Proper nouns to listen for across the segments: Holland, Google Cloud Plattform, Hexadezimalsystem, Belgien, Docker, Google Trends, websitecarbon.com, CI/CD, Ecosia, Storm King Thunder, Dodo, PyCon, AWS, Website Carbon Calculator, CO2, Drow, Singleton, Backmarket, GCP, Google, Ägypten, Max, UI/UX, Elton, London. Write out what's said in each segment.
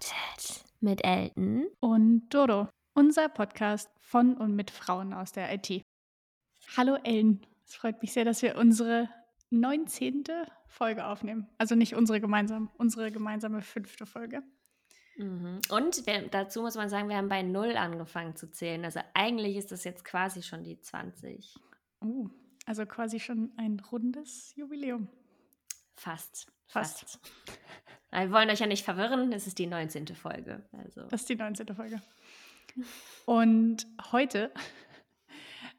Unmuted mit Elton und Dodo, unser Podcast von und mit Frauen aus der IT. Hallo Elton, es freut mich sehr, dass wir unsere 19. Folge aufnehmen. Also nicht unsere gemeinsame 5. Folge. Und dazu muss man sagen, wir haben bei 0 angefangen zu zählen. Also eigentlich ist das jetzt quasi schon die 20. Also quasi schon ein rundes Jubiläum. Fast. Wir wollen euch ja nicht verwirren, es ist die 19. Folge. Also. Das ist die 19. Folge. Und heute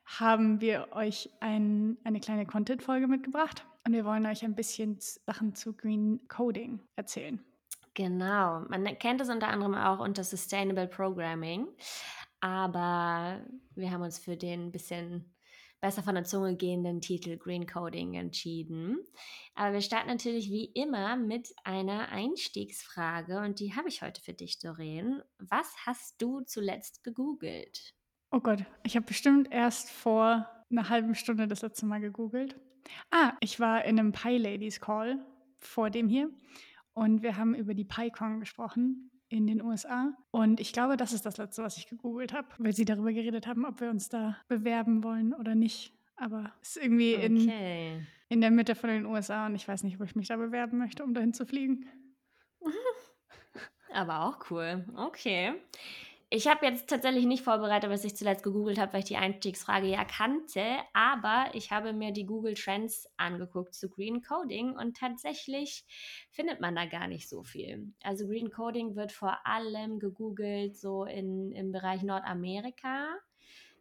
haben wir euch eine kleine Content-Folge mitgebracht und wir wollen euch ein bisschen Sachen zu Green Coding erzählen. Genau, man kennt es unter anderem auch unter Sustainable Programming, aber wir haben uns für den bisschen besser von der Zunge gehenden Titel Green Coding entschieden. Aber wir starten natürlich wie immer mit einer Einstiegsfrage und die habe ich heute für dich, Doreen. Was hast du zuletzt gegoogelt? Oh Gott, ich habe bestimmt erst vor einer halben Stunde das letzte Mal gegoogelt. Ich war in einem Pi-Ladies-Call vor dem hier und wir haben über die PyCon gesprochen in den USA und ich glaube, das ist das Letzte, was ich gegoogelt habe, weil sie darüber geredet haben, ob wir uns da bewerben wollen oder nicht. Aber es ist irgendwie okay. in der Mitte von den USA und ich weiß nicht, ob ich mich da bewerben möchte, um dahin zu fliegen. Aber auch cool. Okay. Ich habe jetzt tatsächlich nicht vorbereitet, was ich zuletzt gegoogelt habe, weil ich die Einstiegsfrage ja kannte, aber ich habe mir die Google Trends angeguckt zu Green Coding und tatsächlich findet man da gar nicht so viel. Also Green Coding wird vor allem gegoogelt so im Bereich Nordamerika,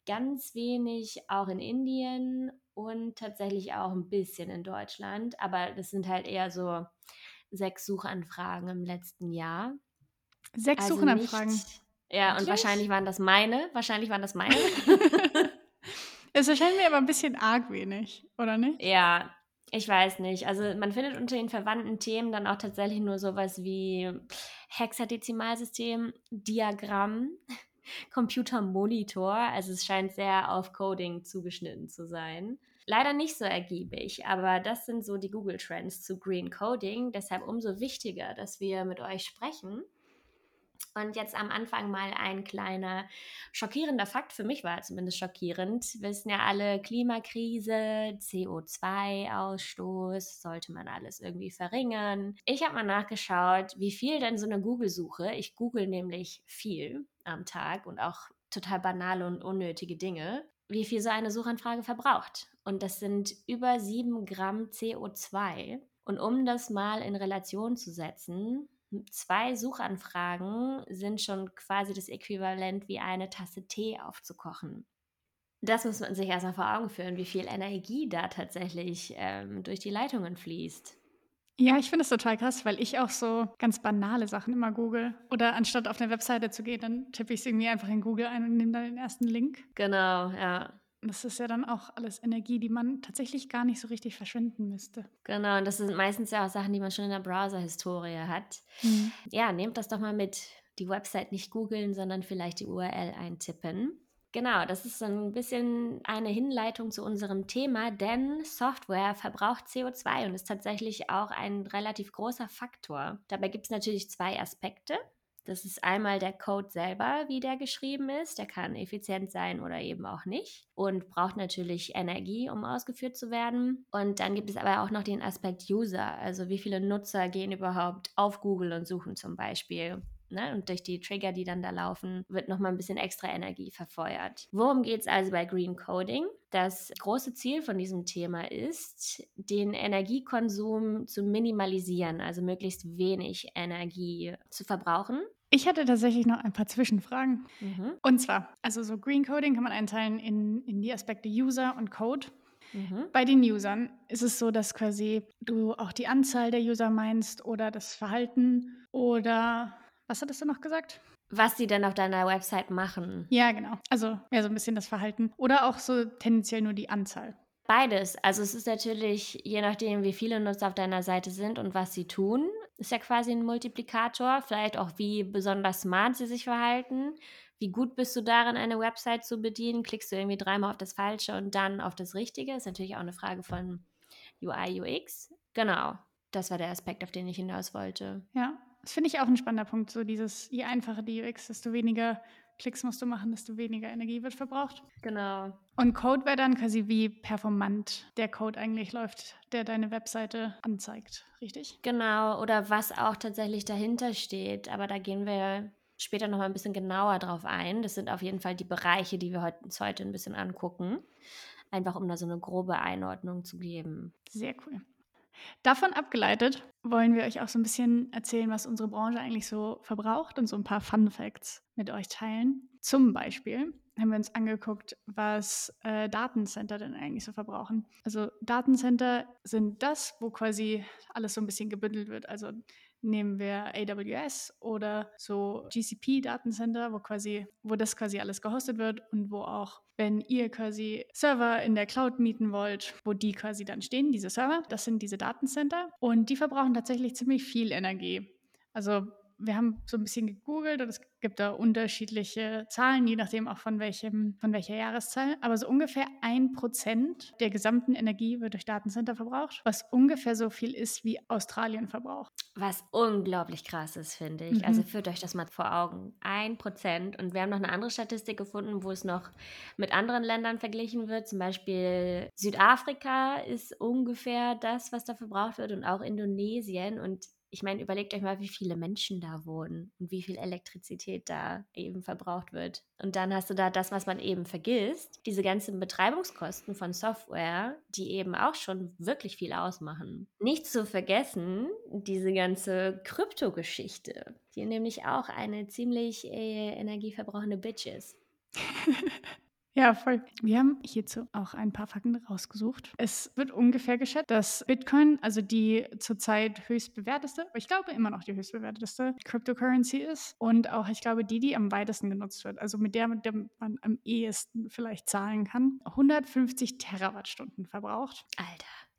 ganz wenig auch in Indien und tatsächlich auch ein bisschen in Deutschland, aber das sind halt eher so 6 Suchanfragen im letzten Jahr. 6 also Suchanfragen? Ja, und wahrscheinlich waren das meine. Es erscheint mir aber ein bisschen arg wenig, oder nicht? Ja, ich weiß nicht. Also man findet unter den verwandten Themen dann auch tatsächlich nur sowas wie Hexadezimalsystem, Diagramm, Computermonitor. Also es scheint sehr auf Coding zugeschnitten zu sein. Leider nicht so ergiebig, aber das sind so die Google Trends zu Green Coding. Deshalb umso wichtiger, dass wir mit euch sprechen. Und jetzt am Anfang mal ein kleiner schockierender Fakt, für mich war er zumindest schockierend. Wir wissen ja alle, Klimakrise, CO2-Ausstoß, sollte man alles irgendwie verringern. Ich habe mal nachgeschaut, wie viel denn so eine Google-Suche, ich google nämlich viel am Tag und auch total banale und unnötige Dinge, wie viel so eine Suchanfrage verbraucht. Und das sind über 7 Gramm CO2. Und um das mal in Relation zu setzen, 2 Suchanfragen sind schon quasi das Äquivalent wie eine Tasse Tee aufzukochen. Das muss man sich erstmal vor Augen führen, wie viel Energie da tatsächlich durch die Leitungen fließt. Ja, ich finde das total krass, weil ich auch so ganz banale Sachen immer google. Oder anstatt auf eine Webseite zu gehen, dann tippe ich es irgendwie einfach in Google ein und nehme dann den ersten Link. Genau, ja. Das ist ja dann auch alles Energie, die man tatsächlich gar nicht so richtig verschwenden müsste. Genau, und das sind meistens ja auch Sachen, die man schon in der Browser-Historie hat. Mhm. Ja, nehmt das doch mal mit. Die Website nicht googeln, sondern vielleicht die URL eintippen. Genau, das ist so ein bisschen eine Hinleitung zu unserem Thema, denn Software verbraucht CO2 und ist tatsächlich auch ein relativ großer Faktor. Dabei gibt es natürlich 2 Aspekte. Das ist einmal der Code selber, wie der geschrieben ist. Der kann effizient sein oder eben auch nicht und braucht natürlich Energie, um ausgeführt zu werden. Und dann gibt es aber auch noch den Aspekt User, also wie viele Nutzer gehen überhaupt auf Google und suchen zum Beispiel. Ne? Und durch die Trigger, die dann da laufen, wird nochmal ein bisschen extra Energie verfeuert. Worum geht es also bei Green Coding? Das große Ziel von diesem Thema ist, den Energiekonsum zu minimalisieren, also möglichst wenig Energie zu verbrauchen. Ich hatte tatsächlich noch ein paar Zwischenfragen. Mhm. Und zwar, also so Green Coding kann man einteilen in die Aspekte User und Code. Mhm. Bei den Usern ist es so, dass quasi du auch die Anzahl der User meinst oder das Verhalten oder... Was hattest du noch gesagt? Was sie dann auf deiner Website machen. Ja, genau. Also mehr so ein bisschen das Verhalten. Oder auch so tendenziell nur die Anzahl. Beides. Also es ist natürlich, je nachdem, wie viele Nutzer auf deiner Seite sind und was sie tun, ist ja quasi ein Multiplikator. Vielleicht auch, wie besonders smart sie sich verhalten. Wie gut bist du darin, eine Website zu bedienen? Klickst du irgendwie 3-mal auf das Falsche und dann auf das Richtige? Ist natürlich auch eine Frage von UI, UX. Genau. Das war der Aspekt, auf den ich hinaus wollte. Ja. das finde ich auch ein spannender Punkt, so dieses, je einfacher die UX, desto weniger Klicks musst du machen, desto weniger Energie wird verbraucht. Genau. Und Code wäre dann quasi, wie performant der Code eigentlich läuft, der deine Webseite anzeigt, richtig? Genau, oder was auch tatsächlich dahinter steht, aber da gehen wir später nochmal ein bisschen genauer drauf ein. Das sind auf jeden Fall die Bereiche, die wir uns heute ein bisschen angucken, einfach um da so eine grobe Einordnung zu geben. Sehr cool. Davon abgeleitet wollen wir euch auch so ein bisschen erzählen, was unsere Branche eigentlich so verbraucht und so ein paar Fun-Facts mit euch teilen. Zum Beispiel haben wir uns angeguckt, was Datencenter denn eigentlich so verbrauchen. Also Datencenter sind das, wo quasi alles so ein bisschen gebündelt wird. Also nehmen wir AWS oder so GCP-Datencenter, wo das quasi alles gehostet wird und wo auch, wenn ihr quasi Server in der Cloud mieten wollt, wo die quasi dann stehen, diese Server, das sind diese Datencenter und die verbrauchen tatsächlich ziemlich viel Energie. Also wir haben so ein bisschen gegoogelt und es gibt da unterschiedliche Zahlen, je nachdem auch von welcher Jahreszahl. Aber so ungefähr 1% der gesamten Energie wird durch Datencenter verbraucht, was ungefähr so viel ist, wie Australien verbraucht. Was unglaublich krass ist, finde ich. Mhm. Also führt euch das mal vor Augen. 1%. Und wir haben noch eine andere Statistik gefunden, wo es noch mit anderen Ländern verglichen wird. Zum Beispiel Südafrika ist ungefähr das, was da verbraucht wird und auch Indonesien. Und ich meine, überlegt euch mal, wie viele Menschen da wohnen und wie viel Elektrizität da eben verbraucht wird. Und dann hast du da das, was man eben vergisst, diese ganzen Betreibungskosten von Software, die eben auch schon wirklich viel ausmachen. Nicht zu vergessen, diese ganze Kryptogeschichte, die nämlich auch eine ziemlich energieverbrauchende Bitch ist. Ja, voll. Wir haben hierzu auch ein paar Fakten rausgesucht. Es wird ungefähr geschätzt, dass Bitcoin, also die zurzeit höchst bewerteste, ich glaube immer noch die höchst bewerteste Cryptocurrency ist und auch, ich glaube, die am weitesten genutzt wird, also mit der man am ehesten vielleicht zahlen kann, 150 Terawattstunden verbraucht.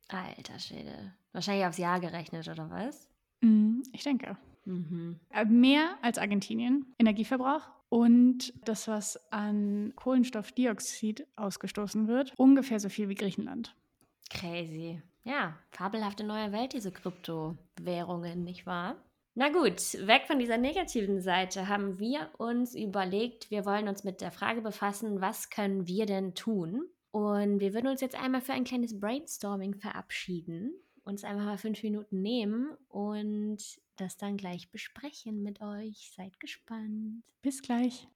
Alter Schwede. Wahrscheinlich aufs Jahr gerechnet, oder was? Ich denke. Mhm. Mehr als Argentinien, Energieverbrauch. Und das, was an Kohlenstoffdioxid ausgestoßen wird, ungefähr so viel wie Griechenland. Crazy. Ja, fabelhafte neue Welt, diese Kryptowährungen, nicht wahr? Na gut, weg von dieser negativen Seite haben wir uns überlegt, wir wollen uns mit der Frage befassen, was können wir denn tun? Und wir würden uns jetzt einmal für ein kleines Brainstorming verabschieden, uns einfach mal 5 Minuten nehmen und das dann gleich besprechen mit euch. Seid gespannt. Bis gleich.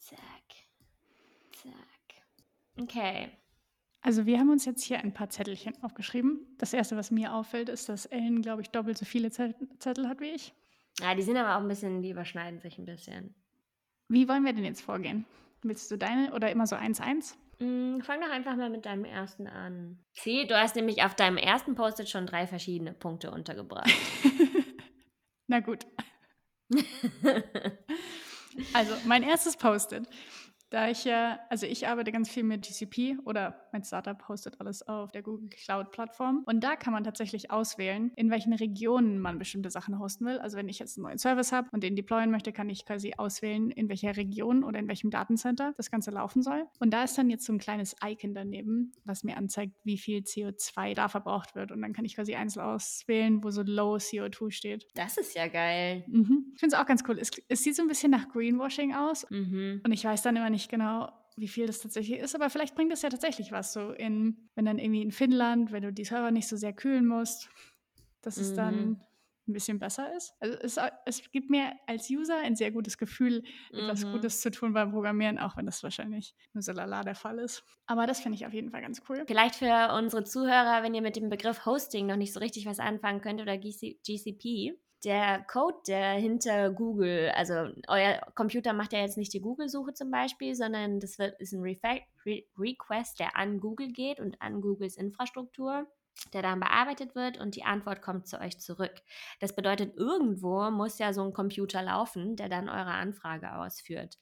Zack. Zack. Okay. Also wir haben uns jetzt hier ein paar Zettelchen aufgeschrieben. Das Erste, was mir auffällt, ist, dass Ellen, glaube ich, doppelt so viele Zettel hat wie ich. Ja, die sind aber auch ein bisschen, die überschneiden sich ein bisschen. Wie wollen wir denn jetzt vorgehen? Willst du deine oder immer so 1-1? Fang doch einfach mal mit deinem ersten an. Sieh, du hast nämlich auf deinem ersten Post-it schon 3 verschiedene Punkte untergebracht. Na gut. Also, mein erstes Post-it. Da ich ja, also ich arbeite ganz viel mit GCP oder mein Startup hostet alles auf der Google Cloud Plattform und da kann man tatsächlich auswählen, in welchen Regionen man bestimmte Sachen hosten will. Also wenn ich jetzt einen neuen Service habe und den deployen möchte, kann ich quasi auswählen, in welcher Region oder in welchem Datencenter das Ganze laufen soll. Und da ist dann jetzt so ein kleines Icon daneben, was mir anzeigt, wie viel CO2 da verbraucht wird. Und dann kann ich quasi einzeln auswählen, wo so Low CO2 steht. Das ist ja geil. Mhm. Ich finde es auch ganz cool. Es sieht so ein bisschen nach Greenwashing aus und ich weiß dann immer nicht genau, wie viel das tatsächlich ist, aber vielleicht bringt das ja tatsächlich was, so wenn dann irgendwie in Finnland, wenn du die Server nicht so sehr kühlen musst, dass es dann ein bisschen besser ist. Also es gibt mir als User ein sehr gutes Gefühl, etwas Gutes zu tun beim Programmieren, auch wenn das wahrscheinlich nur so lala der Fall ist. Aber das finde ich auf jeden Fall ganz cool. Vielleicht für unsere Zuhörer, wenn ihr mit dem Begriff Hosting noch nicht so richtig was anfangen könnt oder GCP, der Code, der hinter Google, also euer Computer macht ja jetzt nicht die Google-Suche zum Beispiel, sondern das ist ein Request, der an Google geht und an Googles Infrastruktur, der dann bearbeitet wird und die Antwort kommt zu euch zurück. Das bedeutet, irgendwo muss ja so ein Computer laufen, der dann eure Anfrage ausführt.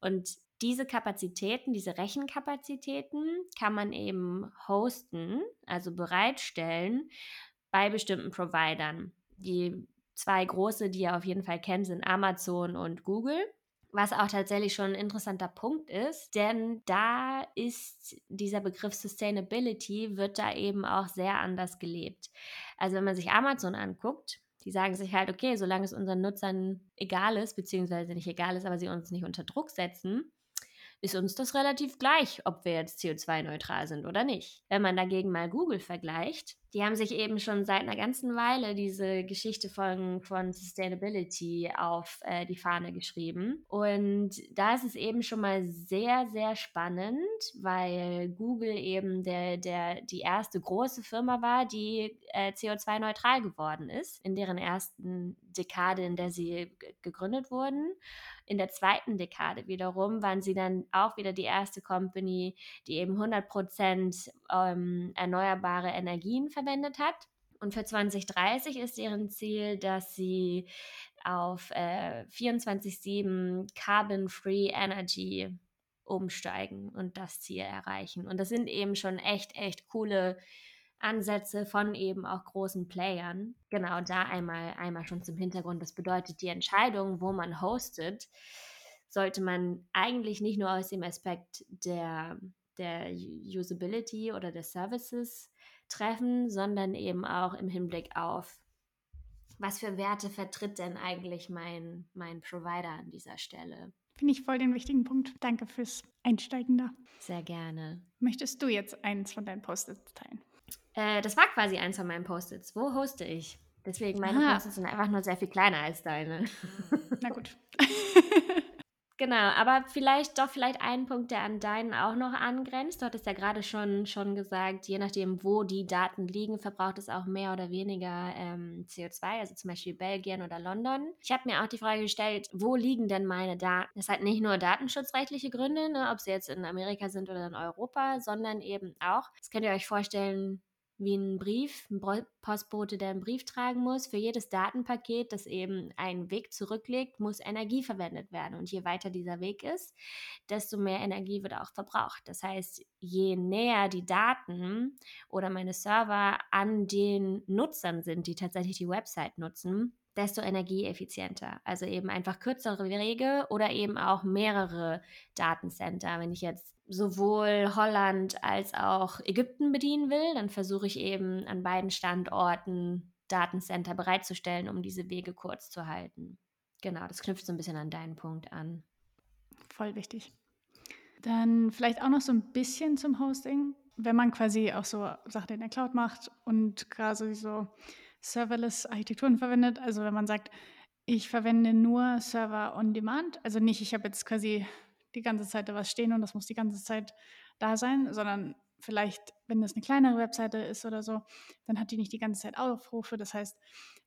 Und diese Kapazitäten, diese Rechenkapazitäten kann man eben hosten, also bereitstellen bei bestimmten Providern. Die 2 große, die ihr auf jeden Fall kennt, sind Amazon und Google. was auch tatsächlich schon ein interessanter Punkt ist, denn da ist dieser Begriff Sustainability, wird da eben auch sehr anders gelebt. Also wenn man sich Amazon anguckt, die sagen sich halt, okay, solange es unseren Nutzern egal ist, beziehungsweise nicht egal ist, aber sie uns nicht unter Druck setzen, ist uns das relativ gleich, ob wir jetzt CO2-neutral sind oder nicht. Wenn man dagegen mal Google vergleicht, die haben sich eben schon seit einer ganzen Weile diese Geschichte von Sustainability auf die Fahne geschrieben. Und da ist es eben schon mal sehr, sehr spannend, weil Google eben die erste große Firma war, die CO2-neutral geworden ist, in deren ersten Dekade, in der sie gegründet wurden. In der zweiten Dekade wiederum waren sie dann auch wieder die erste Company, die eben 100% erneuerbare Energien verwendet hat. Und für 2030 ist deren Ziel, dass sie auf 24/7 Carbon-Free Energy umsteigen und das Ziel erreichen. Und das sind eben schon echt, echt coole Ansätze von eben auch großen Playern. Genau, da einmal schon zum Hintergrund. Das bedeutet, die Entscheidung, wo man hostet, sollte man eigentlich nicht nur aus dem Aspekt der Usability oder der Services treffen, sondern eben auch im Hinblick auf, was für Werte vertritt denn eigentlich mein Provider an dieser Stelle. Finde ich voll den wichtigen Punkt. Danke fürs Einsteigen da. Sehr gerne. Möchtest du jetzt eins von deinen Post-its teilen? Das war quasi eins von meinen Post-its. Wo hoste ich? Deswegen meine Post-its sind einfach nur sehr viel kleiner als deine. Na gut. Genau, aber vielleicht einen Punkt, der an deinen auch noch angrenzt. Du hattest ja gerade schon gesagt, je nachdem, wo die Daten liegen, verbraucht es auch mehr oder weniger CO2, also zum Beispiel Belgien oder London. Ich habe mir auch die Frage gestellt, wo liegen denn meine Daten? Das hat nicht nur datenschutzrechtliche Gründe, ne, ob sie jetzt in Amerika sind oder in Europa, sondern eben auch, das könnt ihr euch vorstellen, wie ein Postbote, der einen Brief tragen muss. Für jedes Datenpaket, das eben einen Weg zurücklegt, muss Energie verwendet werden. Und je weiter dieser Weg ist, desto mehr Energie wird auch verbraucht. Das heißt, je näher die Daten oder meine Server an den Nutzern sind, die tatsächlich die Website nutzen, desto energieeffizienter. Also eben einfach kürzere Wege oder eben auch mehrere Datencenter. Wenn ich jetzt sowohl Holland als auch Ägypten bedienen will, dann versuche ich eben an beiden Standorten Datencenter bereitzustellen, um diese Wege kurz zu halten. Genau, das knüpft so ein bisschen an deinen Punkt an. Voll wichtig. Dann vielleicht auch noch so ein bisschen zum Hosting. Wenn man quasi auch so Sachen in der Cloud macht und quasi so Serverless-Architekturen verwendet, also wenn man sagt, ich verwende nur Server on Demand, also nicht, ich habe jetzt quasi die ganze Zeit da was stehen und das muss die ganze Zeit da sein, sondern vielleicht, wenn das eine kleinere Webseite ist oder so, dann hat die nicht die ganze Zeit Aufrufe. Das heißt,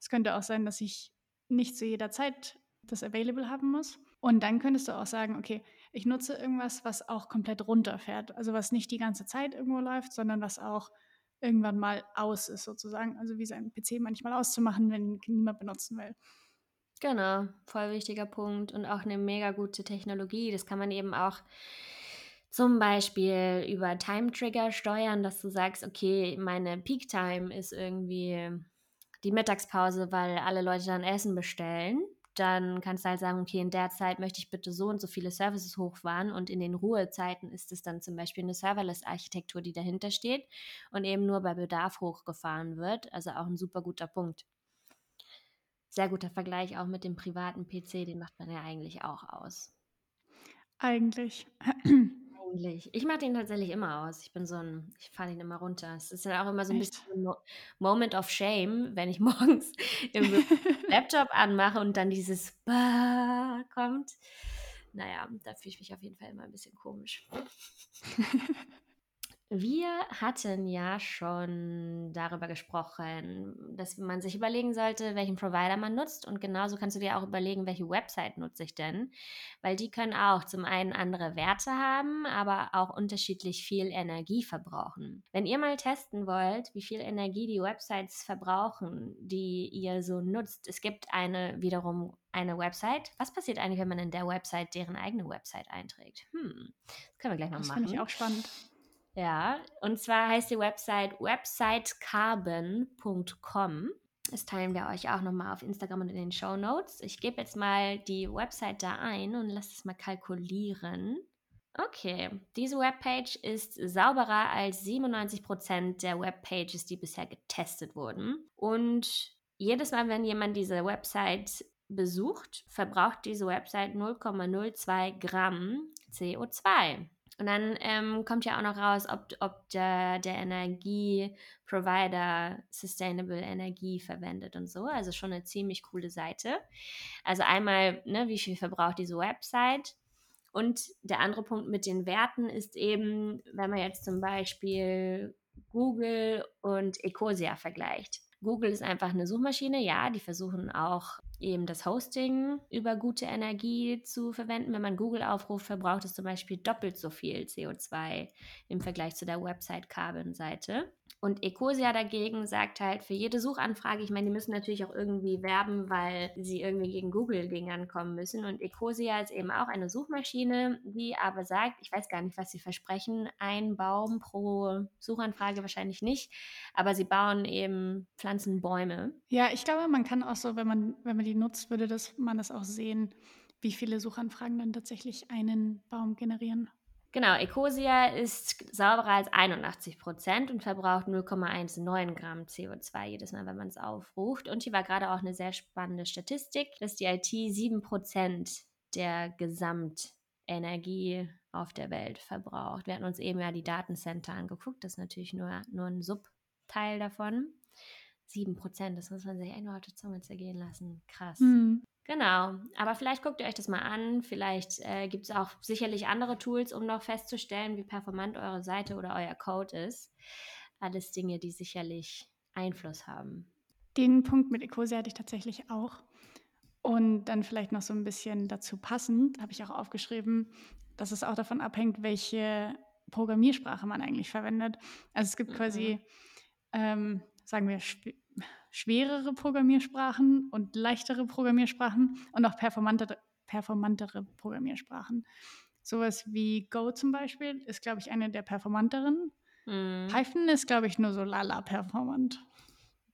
es könnte auch sein, dass ich nicht zu jeder Zeit das available haben muss. Und dann könntest du auch sagen, okay, ich nutze irgendwas, was auch komplett runterfährt, also was nicht die ganze Zeit irgendwo läuft, sondern was auch irgendwann mal aus ist sozusagen, also wie sein PC manchmal auszumachen, wenn niemand benutzen will. Genau, voll wichtiger Punkt und auch eine mega gute Technologie. Das kann man eben auch zum Beispiel über Time-Trigger steuern, dass du sagst, okay, meine Peak-Time ist irgendwie die Mittagspause, weil alle Leute dann Essen bestellen. Dann kannst du halt sagen, okay, in der Zeit möchte ich bitte so und so viele Services hochfahren und in den Ruhezeiten ist es dann zum Beispiel eine Serverless-Architektur, die dahinter steht und eben nur bei Bedarf hochgefahren wird. Also auch ein super guter Punkt. Sehr guter Vergleich auch mit dem privaten PC, den macht man ja eigentlich auch aus. Eigentlich. Ich mache den tatsächlich immer aus. Ich fahre den immer runter. Es ist ja auch immer so ein bisschen ein Moment of Shame, wenn ich morgens im Laptop anmache und dann dieses Bah kommt. Naja, da fühle ich mich auf jeden Fall immer ein bisschen komisch. Wir hatten ja schon darüber gesprochen, dass man sich überlegen sollte, welchen Provider man nutzt. Und genauso kannst du dir auch überlegen, welche Website nutze ich denn. Weil die können auch zum einen andere Werte haben, aber auch unterschiedlich viel Energie verbrauchen. Wenn ihr mal testen wollt, wie viel Energie die Websites verbrauchen, die ihr so nutzt. Es gibt wiederum eine Website. Was passiert eigentlich, wenn man in der Website deren eigene Website einträgt? Das können wir gleich noch machen. Das finde ich auch spannend. Ja, und zwar heißt die Website websitecarbon.com Das teilen wir euch auch nochmal auf Instagram und in den Shownotes. Ich gebe jetzt mal die Website da ein und lasse es mal kalkulieren. Okay, diese Webpage ist sauberer als 97% der Webpages, die bisher getestet wurden. Und jedes Mal, wenn jemand diese Website besucht, verbraucht diese Website 0,02 Gramm CO2. Und dann kommt ja auch noch raus, ob der Energieprovider Sustainable Energie verwendet und so. Also schon eine ziemlich coole Seite. Also einmal, ne, wie viel verbraucht diese Website? Und der andere Punkt mit den Werten ist eben, wenn man jetzt zum Beispiel Google und Ecosia vergleicht. Google ist einfach eine Suchmaschine, ja, die versuchen auch eben das Hosting über gute Energie zu verwenden. Wenn man Google aufruft, verbraucht es zum Beispiel doppelt so viel CO2 im Vergleich zu der Website-Carbon-Seite. Und Ecosia dagegen sagt halt, für jede Suchanfrage, ich meine, die müssen natürlich auch irgendwie werben, weil sie irgendwie gegen Google ankommen müssen. Und Ecosia ist eben auch eine Suchmaschine, die aber sagt, ich weiß gar nicht, was sie versprechen, ein Baum pro Suchanfrage wahrscheinlich nicht, aber sie bauen eben Pflanzenbäume. Ja, ich glaube, man kann auch so, wenn man die nutzt, würde man das auch sehen, wie viele Suchanfragen dann tatsächlich einen Baum generieren. Genau, Ecosia ist sauberer als 81% und verbraucht 0,19 Gramm CO2 jedes Mal, wenn man es aufruft. Und hier war gerade auch eine sehr spannende Statistik, dass die IT 7% der Gesamtenergie auf der Welt verbraucht. Wir hatten uns eben ja die Datencenter angeguckt, das ist natürlich nur ein Subteil davon. 7%, das muss man sich einfach auf die Zunge zergehen lassen. Krass. Mhm. Genau, aber vielleicht guckt ihr euch das mal an, vielleicht gibt es auch sicherlich andere Tools, um noch festzustellen, wie performant eure Seite oder euer Code ist. Alles Dinge, die sicherlich Einfluss haben. Den Punkt mit Ecosia hatte ich tatsächlich auch. Und dann vielleicht noch so ein bisschen dazu passend, habe ich auch aufgeschrieben, dass es auch davon abhängt, welche Programmiersprache man eigentlich verwendet. Also es gibt quasi, sagen wir, schwerere Programmiersprachen und leichtere Programmiersprachen und auch performantere Programmiersprachen. Sowas wie Go zum Beispiel ist, glaube ich, eine der performanteren. Python ist, glaube ich, nur so lala performant,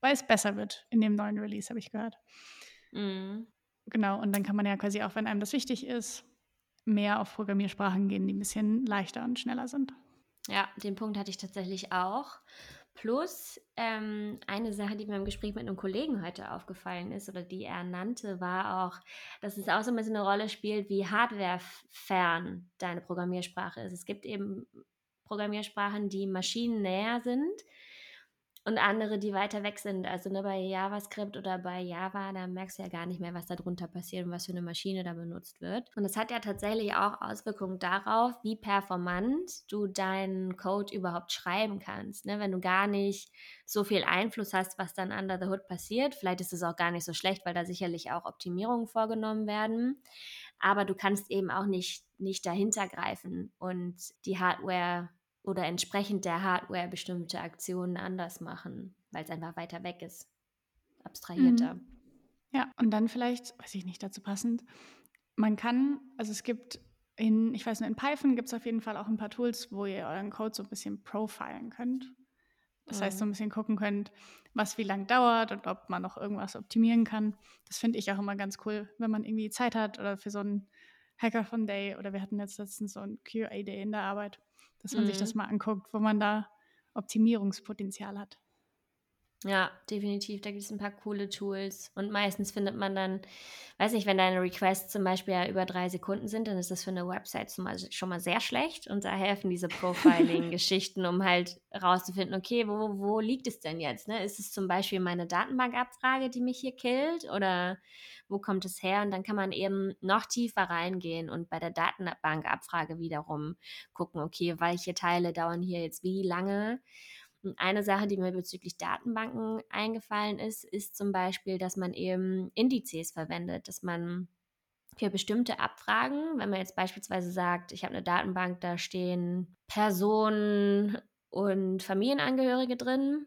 weil es besser wird in dem neuen Release, habe ich gehört. Genau, und dann kann man ja quasi auch, wenn einem das wichtig ist, mehr auf Programmiersprachen gehen, die ein bisschen leichter und schneller sind. Ja, den Punkt hatte ich tatsächlich auch. Plus, eine Sache, die mir im Gespräch mit einem Kollegen heute aufgefallen ist oder die er nannte, war auch, dass es auch so ein bisschen eine Rolle spielt, wie hardwarefern deine Programmiersprache ist. Es gibt eben Programmiersprachen, die maschinennäher sind und andere, die weiter weg sind. Also ne, bei JavaScript oder bei Java, da merkst du ja gar nicht mehr, was da drunter passiert und was für eine Maschine da benutzt wird. Und das hat ja tatsächlich auch Auswirkungen darauf, wie performant du deinen Code überhaupt schreiben kannst. Ne? Wenn du gar nicht so viel Einfluss hast, was dann under the hood passiert, vielleicht ist es auch gar nicht so schlecht, weil da sicherlich auch Optimierungen vorgenommen werden. Aber du kannst eben auch nicht dahinter greifen und die Hardware oder entsprechend der Hardware bestimmte Aktionen anders machen, weil es einfach weiter weg ist, abstrahierter. Mhm. Ja, und dann vielleicht, weiß ich nicht, dazu passend, man kann, also es gibt in Python gibt es auf jeden Fall auch ein paar Tools, wo ihr euren Code so ein bisschen profilen könnt. Das heißt, so ein bisschen gucken könnt, was wie lang dauert und ob man noch irgendwas optimieren kann. Das finde ich auch immer ganz cool, wenn man irgendwie Zeit hat oder für so einen Hackathon-Day oder wir hatten jetzt letztens so einen QA-Day in der Arbeit, dass man sich das mal anguckt, wo man da Optimierungspotenzial hat. Ja, definitiv. Da gibt es ein paar coole Tools. Und meistens findet man dann, weiß nicht, wenn deine Requests zum Beispiel ja über 3 Sekunden sind, dann ist das für eine Website schon mal sehr schlecht. Und da helfen diese Profiling-Geschichten, um halt rauszufinden, okay, wo liegt es denn jetzt? Ne? Ist es zum Beispiel meine Datenbankabfrage, die mich hier killt? Oder wo kommt es her? Und dann kann man eben noch tiefer reingehen und bei der Datenbankabfrage wiederum gucken, okay, welche Teile dauern hier jetzt wie lange? Und eine Sache, die mir bezüglich Datenbanken eingefallen ist, ist zum Beispiel, dass man eben Indizes verwendet, dass man für bestimmte Abfragen, wenn man jetzt beispielsweise sagt, ich habe eine Datenbank, da stehen Personen und Familienangehörige drin,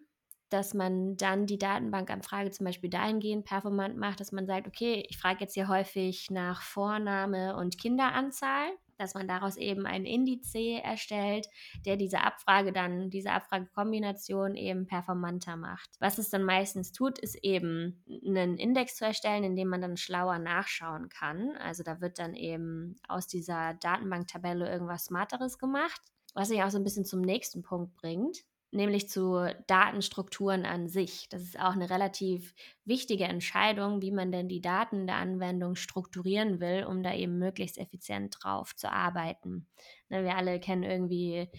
dass man dann die Datenbankanfrage zum Beispiel dahingehend performant macht, dass man sagt, okay, ich frage jetzt hier häufig nach Vorname und Kinderanzahl. dass man daraus eben einen Indiz erstellt, der diese Abfragekombination eben performanter macht. Was es dann meistens tut, ist eben einen Index zu erstellen, in dem man dann schlauer nachschauen kann. Also da wird dann eben aus dieser Datenbanktabelle irgendwas Smarteres gemacht, was mich auch so ein bisschen zum nächsten Punkt bringt, nämlich zu Datenstrukturen an sich. Das ist auch eine relativ wichtige Entscheidung, wie man denn die Daten der Anwendung strukturieren will, um da eben möglichst effizient drauf zu arbeiten. Ne, wir alle kennen irgendwie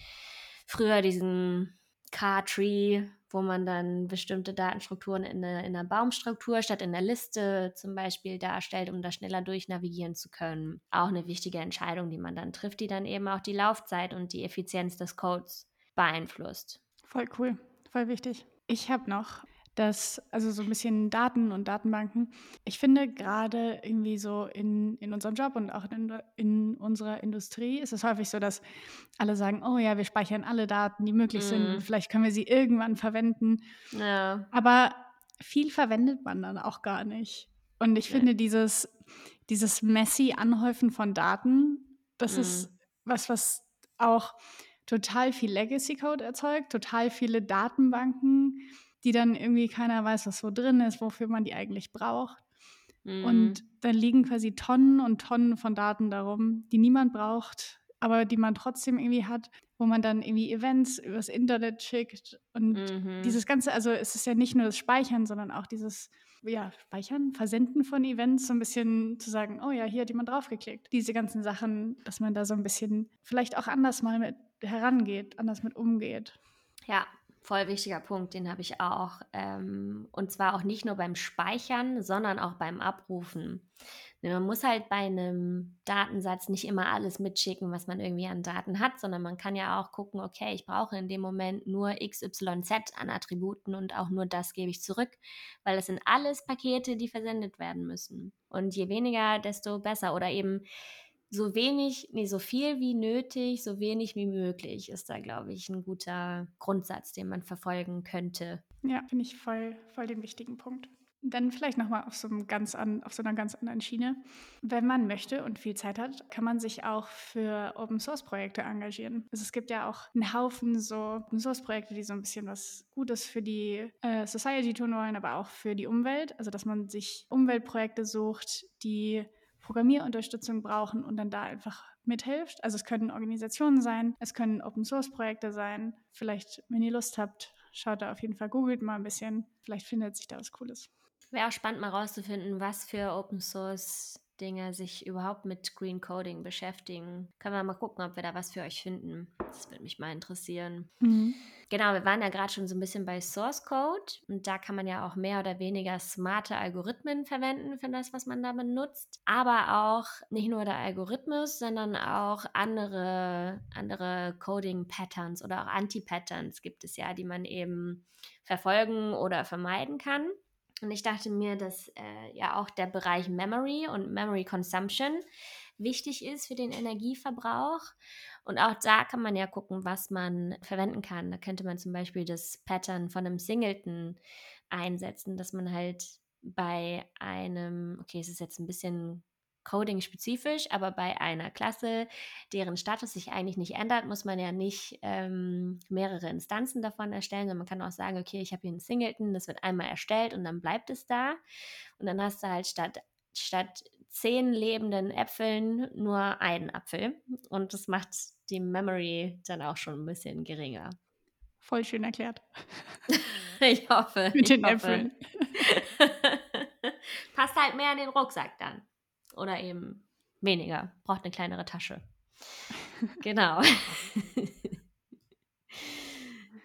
früher diesen Car-Tree, wo man dann bestimmte Datenstrukturen in einer Baumstruktur statt in der Liste zum Beispiel darstellt, um da schneller durchnavigieren zu können. Auch eine wichtige Entscheidung, die man dann trifft, die dann eben auch die Laufzeit und die Effizienz des Codes beeinflusst. Voll cool, voll wichtig. Ich habe noch das, also so ein bisschen Daten und Datenbanken. Ich finde gerade irgendwie so in unserem Job und auch in unserer Industrie ist es häufig so, dass alle sagen, oh ja, wir speichern alle Daten, die möglich sind. Vielleicht können wir sie irgendwann verwenden. Ja. Aber viel verwendet man dann auch gar nicht. Und ich finde dieses messy Anhäufen von Daten, das ist was auch total viel Legacy-Code erzeugt, total viele Datenbanken, die dann irgendwie keiner weiß, was so drin ist, wofür man die eigentlich braucht. Und dann liegen quasi Tonnen und Tonnen von Daten darum, die niemand braucht, aber die man trotzdem irgendwie hat, wo man dann irgendwie Events übers Internet schickt. Und dieses Ganze, also es ist ja nicht nur das Speichern, sondern auch dieses Speichern, Versenden von Events, so ein bisschen zu sagen, oh ja, hier hat jemand draufgeklickt. Diese ganzen Sachen, dass man da so ein bisschen vielleicht auch anders mal mit herangeht, anders mit umgeht. Ja, voll wichtiger Punkt, den habe ich auch. Und zwar auch nicht nur beim Speichern, sondern auch beim Abrufen. Man muss halt bei einem Datensatz nicht immer alles mitschicken, was man irgendwie an Daten hat, sondern man kann ja auch gucken, okay, ich brauche in dem Moment nur XYZ an Attributen und auch nur das gebe ich zurück, weil das sind alles Pakete, die versendet werden müssen. Und je weniger, desto besser. Oder eben so viel wie nötig, so wenig wie möglich ist da, glaube ich, ein guter Grundsatz, den man verfolgen könnte. Ja, finde ich voll den wichtigen Punkt. Dann vielleicht nochmal auf so einer ganz anderen Schiene. Wenn man möchte und viel Zeit hat, kann man sich auch für Open-Source-Projekte engagieren. Also es gibt ja auch einen Haufen so Open-Source-Projekte, die so ein bisschen was Gutes für die Society tun wollen, aber auch für die Umwelt. Also dass man sich Umweltprojekte sucht, die Programmierunterstützung brauchen und dann da einfach mithilft. Also es können Organisationen sein, es können Open-Source-Projekte sein. Vielleicht, wenn ihr Lust habt, schaut da auf jeden Fall, googelt mal ein bisschen. Vielleicht findet sich da was Cooles. Wäre auch spannend, mal rauszufinden, was für Open-Source-Dinge sich überhaupt mit Green Coding beschäftigen. Können wir mal gucken, ob wir da was für euch finden. Das würde mich mal interessieren. Genau, wir waren ja gerade schon so ein bisschen bei Source Code. Und da kann man ja auch mehr oder weniger smarte Algorithmen verwenden für das, was man da benutzt. Aber auch nicht nur der Algorithmus, sondern auch andere Coding-Patterns oder auch Anti-Patterns gibt es ja, die man eben verfolgen oder vermeiden kann. Und ich dachte mir, dass ja auch der Bereich Memory und Memory Consumption wichtig ist für den Energieverbrauch. Und auch da kann man ja gucken, was man verwenden kann. Da könnte man zum Beispiel das Pattern von einem Singleton einsetzen, dass man halt bei einem, okay, es ist jetzt ein bisschen Coding-spezifisch, aber bei einer Klasse, deren Status sich eigentlich nicht ändert, muss man ja nicht mehrere Instanzen davon erstellen, sondern man kann auch sagen, okay, ich habe hier einen Singleton, das wird einmal erstellt und dann bleibt es da. Und dann hast du halt statt 10 lebenden Äpfeln nur einen Apfel. Und das macht die Memory dann auch schon ein bisschen geringer. Voll schön erklärt. Ich hoffe. Mit den Äpfeln. Passt halt mehr in den Rucksack dann. Oder eben weniger. Braucht eine kleinere Tasche. Genau.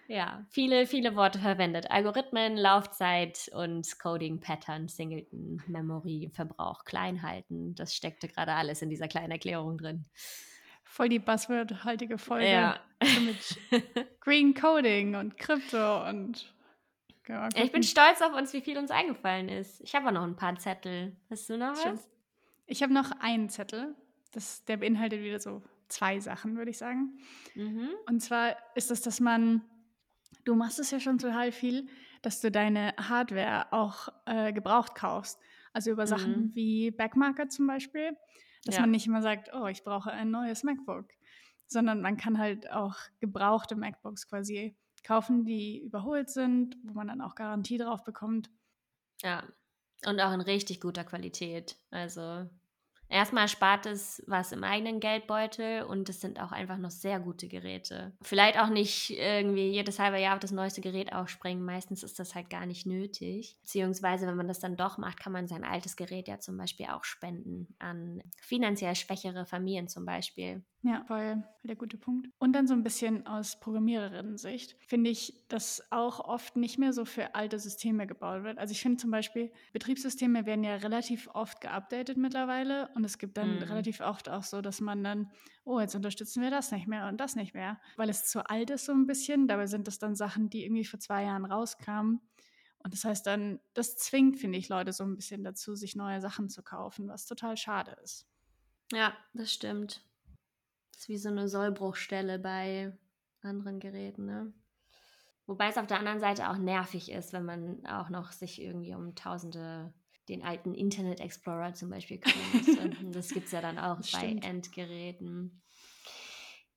Ja, viele Worte verwendet. Algorithmen, Laufzeit und Coding, Pattern, Singleton, Memory, Verbrauch, klein halten. Das steckte gerade alles in dieser kleinen Erklärung drin. Voll die buzzword-haltige Folge. Ja. Also mit Green Coding und Krypto und... Ja, ich bin stolz auf uns, wie viel uns eingefallen ist. Ich habe auch noch ein paar Zettel. Hast du noch was? Schön. Ich habe noch einen Zettel, der beinhaltet wieder so 2 Sachen, würde ich sagen. Und zwar ist es, dass du machst es ja schon total viel, dass du deine Hardware auch gebraucht kaufst. Also über Sachen wie Backmarket zum Beispiel. Dass man nicht immer sagt, oh, ich brauche ein neues MacBook, sondern man kann halt auch gebrauchte MacBooks quasi kaufen, die überholt sind, wo man dann auch Garantie drauf bekommt. Ja, und auch in richtig guter Qualität. Also erstmal spart es was im eigenen Geldbeutel und es sind auch einfach noch sehr gute Geräte. Vielleicht auch nicht irgendwie jedes halbe Jahr auf das neueste Gerät aufspringen. Meistens ist das halt gar nicht nötig. Beziehungsweise, wenn man das dann doch macht, kann man sein altes Gerät ja zum Beispiel auch spenden an finanziell schwächere Familien zum Beispiel. Ja, voll der gute Punkt. Und dann so ein bisschen aus Programmiererinnen-Sicht finde ich, dass auch oft nicht mehr so für alte Systeme gebaut wird. Also ich finde zum Beispiel, Betriebssysteme werden ja relativ oft geupdatet mittlerweile und es gibt dann relativ oft auch so, dass man dann, oh, jetzt unterstützen wir das nicht mehr und das nicht mehr, weil es zu alt ist so ein bisschen. Dabei sind das dann Sachen, die irgendwie vor 2 Jahren rauskamen. Und das heißt dann, das zwingt, finde ich, Leute so ein bisschen dazu, sich neue Sachen zu kaufen, was total schade ist. Ja, das stimmt. Das ist wie so eine Sollbruchstelle bei anderen Geräten, ne? Wobei es auf der anderen Seite auch nervig ist, wenn man auch noch sich irgendwie um Tausende den alten Internet Explorer zum Beispiel kümmern muss. Das gibt es ja dann auch bei Endgeräten.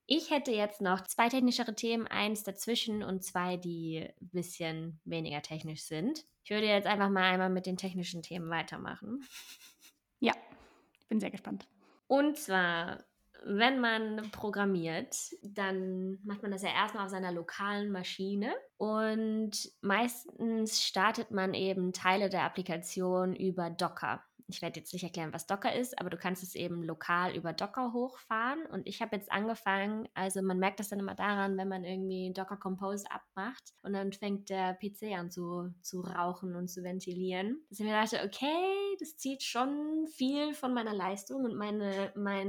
Ich hätte jetzt noch 2 technischere Themen, eins dazwischen und 2, die ein bisschen weniger technisch sind. Ich würde jetzt einfach mal einmal mit den technischen Themen weitermachen. Ja, ich bin sehr gespannt. Und zwar, wenn man programmiert, dann macht man das ja erstmal auf seiner lokalen Maschine und meistens startet man eben Teile der Applikation über Docker. Ich werde jetzt nicht erklären, was Docker ist, aber du kannst es eben lokal über Docker hochfahren und ich habe jetzt angefangen, also man merkt das dann immer daran, wenn man irgendwie Docker Compose abmacht und dann fängt der PC an zu rauchen und zu ventilieren. Dass ich mir dachte, okay, das zieht schon viel von meiner Leistung und mein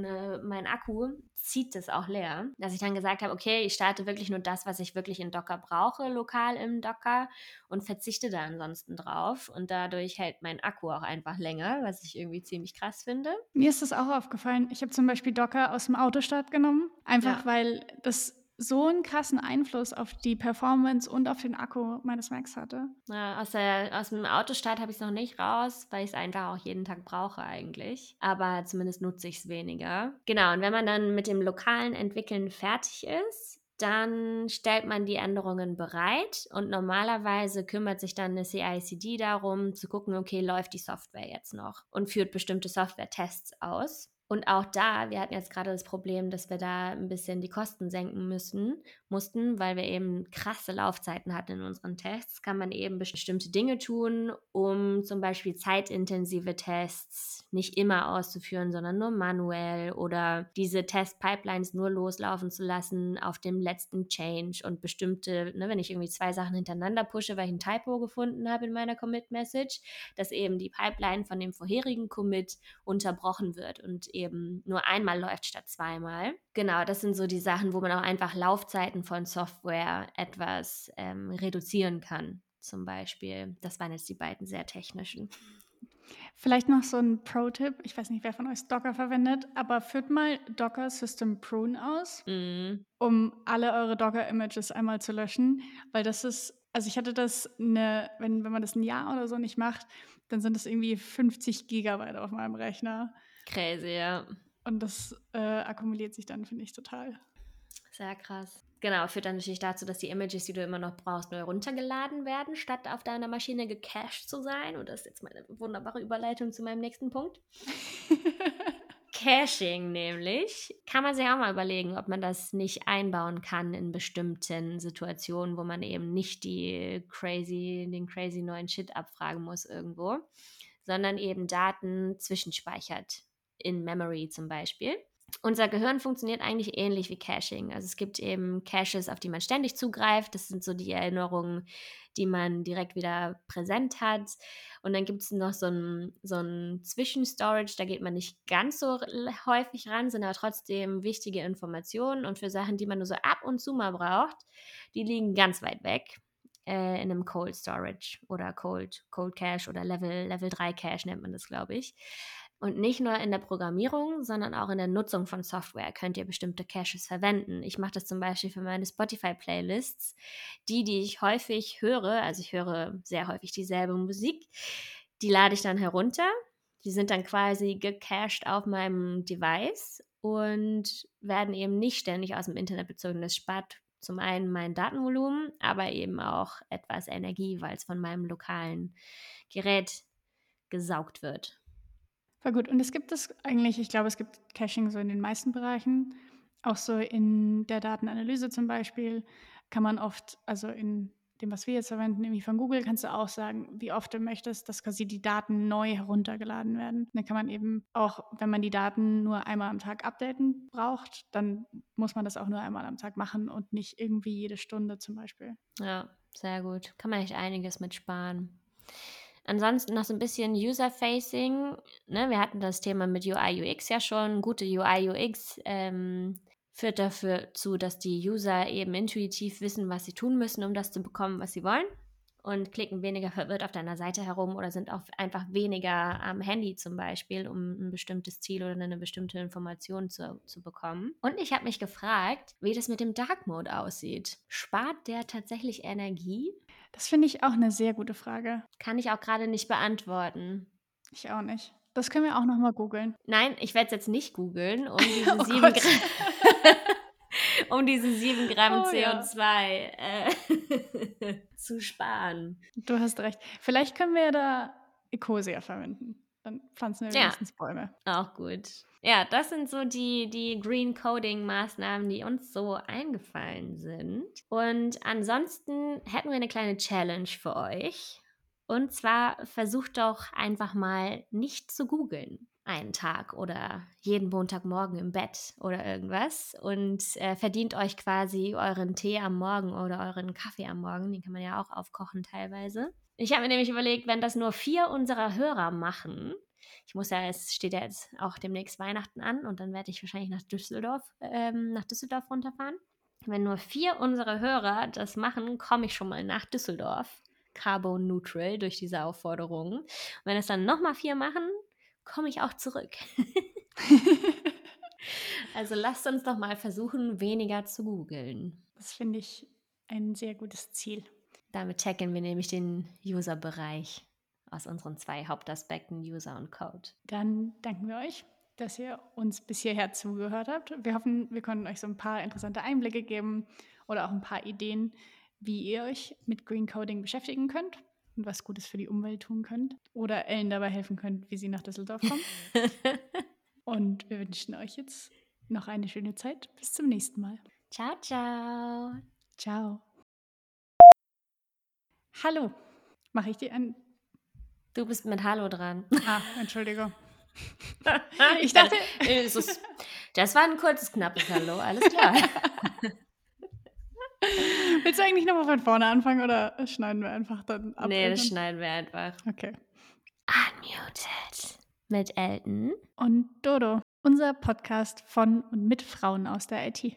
Akku zieht das auch leer. Dass ich dann gesagt habe, okay, ich starte wirklich nur das, was ich wirklich in Docker brauche, lokal im Docker und verzichte da ansonsten drauf und dadurch hält mein Akku auch einfach länger, was ich irgendwie ziemlich krass finde. Mir ist das auch aufgefallen. Ich habe zum Beispiel Docker aus dem Autostart genommen, einfach weil das so einen krassen Einfluss auf die Performance und auf den Akku meines Macs hatte. Ja, aus dem Autostart habe ich es noch nicht raus, weil ich es einfach auch jeden Tag brauche eigentlich. Aber zumindest nutze ich es weniger. Genau, und wenn man dann mit dem lokalen Entwickeln fertig ist, dann stellt man die Änderungen bereit und normalerweise kümmert sich dann eine CI/CD darum, zu gucken, okay, läuft die Software jetzt noch und führt bestimmte Software-Tests aus. Und auch da, wir hatten jetzt gerade das Problem, dass wir da ein bisschen die Kosten senken mussten, weil wir eben krasse Laufzeiten hatten in unseren Tests, kann man eben bestimmte Dinge tun, um zum Beispiel zeitintensive Tests nicht immer auszuführen, sondern nur manuell oder diese Test-Pipelines nur loslaufen zu lassen auf dem letzten Change und bestimmte, ne, wenn ich irgendwie 2 Sachen hintereinander pushe, weil ich ein Typo gefunden habe in meiner Commit-Message, dass eben die Pipeline von dem vorherigen Commit unterbrochen wird und eben nur einmal läuft statt 2-mal. Genau, das sind so die Sachen, wo man auch einfach Laufzeiten von Software etwas reduzieren kann, zum Beispiel. Das waren jetzt die beiden sehr technischen. Vielleicht noch so ein Pro-Tipp. Ich weiß nicht, wer von euch Docker verwendet, aber führt mal Docker System Prune aus, um alle eure Docker-Images einmal zu löschen, weil das ist, also ich hatte das, wenn man das ein Jahr oder so nicht macht, dann sind das irgendwie 50 Gigabyte auf meinem Rechner. Crazy, ja. Und das akkumuliert sich dann, finde ich, total. Sehr krass. Genau, führt dann natürlich dazu, dass die Images, die du immer noch brauchst, neu runtergeladen werden, statt auf deiner Maschine gecached zu sein. Und das ist jetzt meine wunderbare Überleitung zu meinem nächsten Punkt. Caching nämlich, kann man sich auch mal überlegen, ob man das nicht einbauen kann in bestimmten Situationen, wo man eben nicht den crazy neuen Shit abfragen muss irgendwo, sondern eben Daten zwischenspeichert. In Memory zum Beispiel. Unser Gehirn funktioniert eigentlich ähnlich wie Caching. Also es gibt eben Caches, auf die man ständig zugreift. Das sind so die Erinnerungen, die man direkt wieder präsent hat. Und dann gibt es noch so ein Zwischenstorage, da geht man nicht ganz so häufig ran, sind aber trotzdem wichtige Informationen. Und für Sachen, die man nur so ab und zu mal braucht, die liegen ganz weit weg. In einem Cold Storage oder Cold Cache oder Level 3 Cache nennt man das, glaube ich. Und nicht nur in der Programmierung, sondern auch in der Nutzung von Software könnt ihr bestimmte Caches verwenden. Ich mache das zum Beispiel für meine Spotify-Playlists. Die ich häufig höre, also ich höre sehr häufig dieselbe Musik, die lade ich dann herunter Die sind dann quasi gecached auf meinem Device und werden eben nicht ständig aus dem Internet bezogen. Das spart zum einen mein Datenvolumen, aber eben auch etwas Energie, weil es von meinem lokalen Gerät gesaugt wird. Voll gut. Und es gibt es eigentlich, ich glaube, es gibt Caching so in den meisten Bereichen, auch so in der Datenanalyse zum Beispiel, kann man oft, also in dem, was wir jetzt verwenden, nämlich von Google, kannst du auch sagen, wie oft du möchtest, dass quasi die Daten neu heruntergeladen werden. Und dann kann man eben auch, wenn man die Daten nur einmal am Tag updaten braucht, dann muss man das auch nur einmal am Tag machen und nicht irgendwie jede Stunde zum Beispiel. Ja, sehr gut. Kann man echt einiges mit sparen. Ansonsten noch so ein bisschen User-Facing. Ne? Wir hatten das Thema mit UI-UX ja schon. Gute UI-UX führt dafür zu, dass die User eben intuitiv wissen, was sie tun müssen, um das zu bekommen, was sie wollen, und klicken weniger verwirrt auf deiner Seite herum oder sind auch einfach weniger am Handy zum Beispiel, um ein bestimmtes Ziel oder eine bestimmte Information zu bekommen. Und ich habe mich gefragt, wie das mit dem Dark Mode aussieht. Spart der tatsächlich Energie? Das finde ich auch eine sehr gute Frage. Kann ich auch gerade nicht beantworten. Ich auch nicht. Das können wir auch nochmal googeln. Nein, ich werde es jetzt nicht googeln, um diese 7 Gramm CO2 zu sparen. Du hast recht. Vielleicht können wir da Ecosia verwenden. Dann pflanzen wir wenigstens Bäume. Auch gut. Ja, das sind so die Green Coding Maßnahmen, die uns so eingefallen sind. Und ansonsten hätten wir eine kleine Challenge für euch. Und zwar versucht doch einfach mal nicht zu googeln einen Tag oder jeden Montagmorgen im Bett oder irgendwas und verdient euch quasi euren Tee am Morgen oder euren Kaffee am Morgen. Den kann man ja auch aufkochen teilweise. Ich habe mir nämlich überlegt, wenn das nur 4 unserer Hörer machen, es steht ja jetzt auch demnächst Weihnachten an und dann werde ich wahrscheinlich nach Düsseldorf runterfahren. Wenn nur 4 unserer Hörer das machen, komme ich schon mal nach Düsseldorf. Carbon neutral durch diese Aufforderung. Und wenn es dann nochmal 4 machen, komme ich auch zurück. Also lasst uns doch mal versuchen, weniger zu googeln. Das finde ich ein sehr gutes Ziel. Damit tackeln wir nämlich den User-Bereich aus unseren 2 Hauptaspekten, User und Code. Dann danken wir euch, dass ihr uns bis hierher zugehört habt. Wir hoffen, wir konnten euch so ein paar interessante Einblicke geben oder auch ein paar Ideen, wie ihr euch mit Green Coding beschäftigen könnt und was Gutes für die Umwelt tun könnt oder Ellen dabei helfen könnt, wie sie nach Düsseldorf kommt. Und wir wünschen euch jetzt noch eine schöne Zeit. Bis zum nächsten Mal. Ciao, ciao. Ciao. Hallo. Mache ich dir einen? Du bist mit Hallo dran. Ah, Entschuldigung. Ich dachte... Das war ein kurzes, knappes Hallo. Alles klar. Willst du eigentlich nochmal von vorne anfangen oder schneiden wir einfach dann ab? Nee, das schneiden wir einfach. Okay. Unmuted mit Elton und Dodo. Unser Podcast von und mit Frauen aus der IT.